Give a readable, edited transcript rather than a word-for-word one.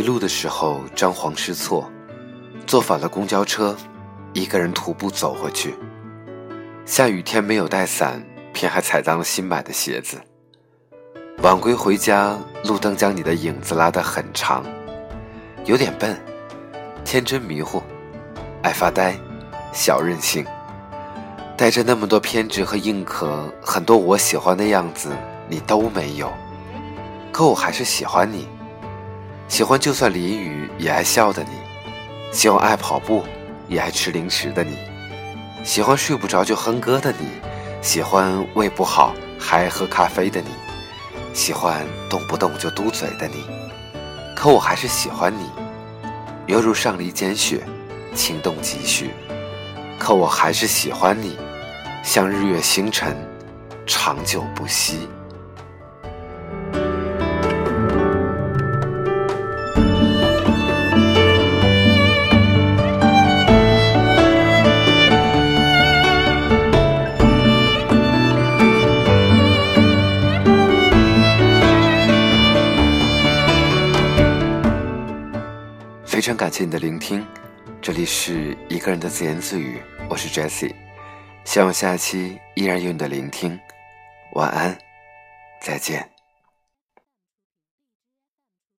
迷路的时候张皇失措，坐反了公交车，一个人徒步走回去。下雨天没有带伞，偏还踩脏了新买的鞋子。晚归回家，路灯将你的影子拉得很长，有点笨，天真迷糊，爱发呆，小任性，带着那么多偏执和硬壳，很多我喜欢的样子你都没有，可我还是喜欢你，喜欢就算淋雨也爱笑的你，喜欢爱跑步也爱吃零食的你，喜欢睡不着就哼歌的你，喜欢胃不好还爱喝咖啡的你，喜欢动不动就嘟嘴的你，可我还是喜欢你，犹如上离间雪，情动几许，可我还是喜欢你，像日月星辰，长久不息。非常感谢你的聆听，这里是一个人的自言自语，我是 Jesse， 希望下期依然有你的聆听。晚安，再见。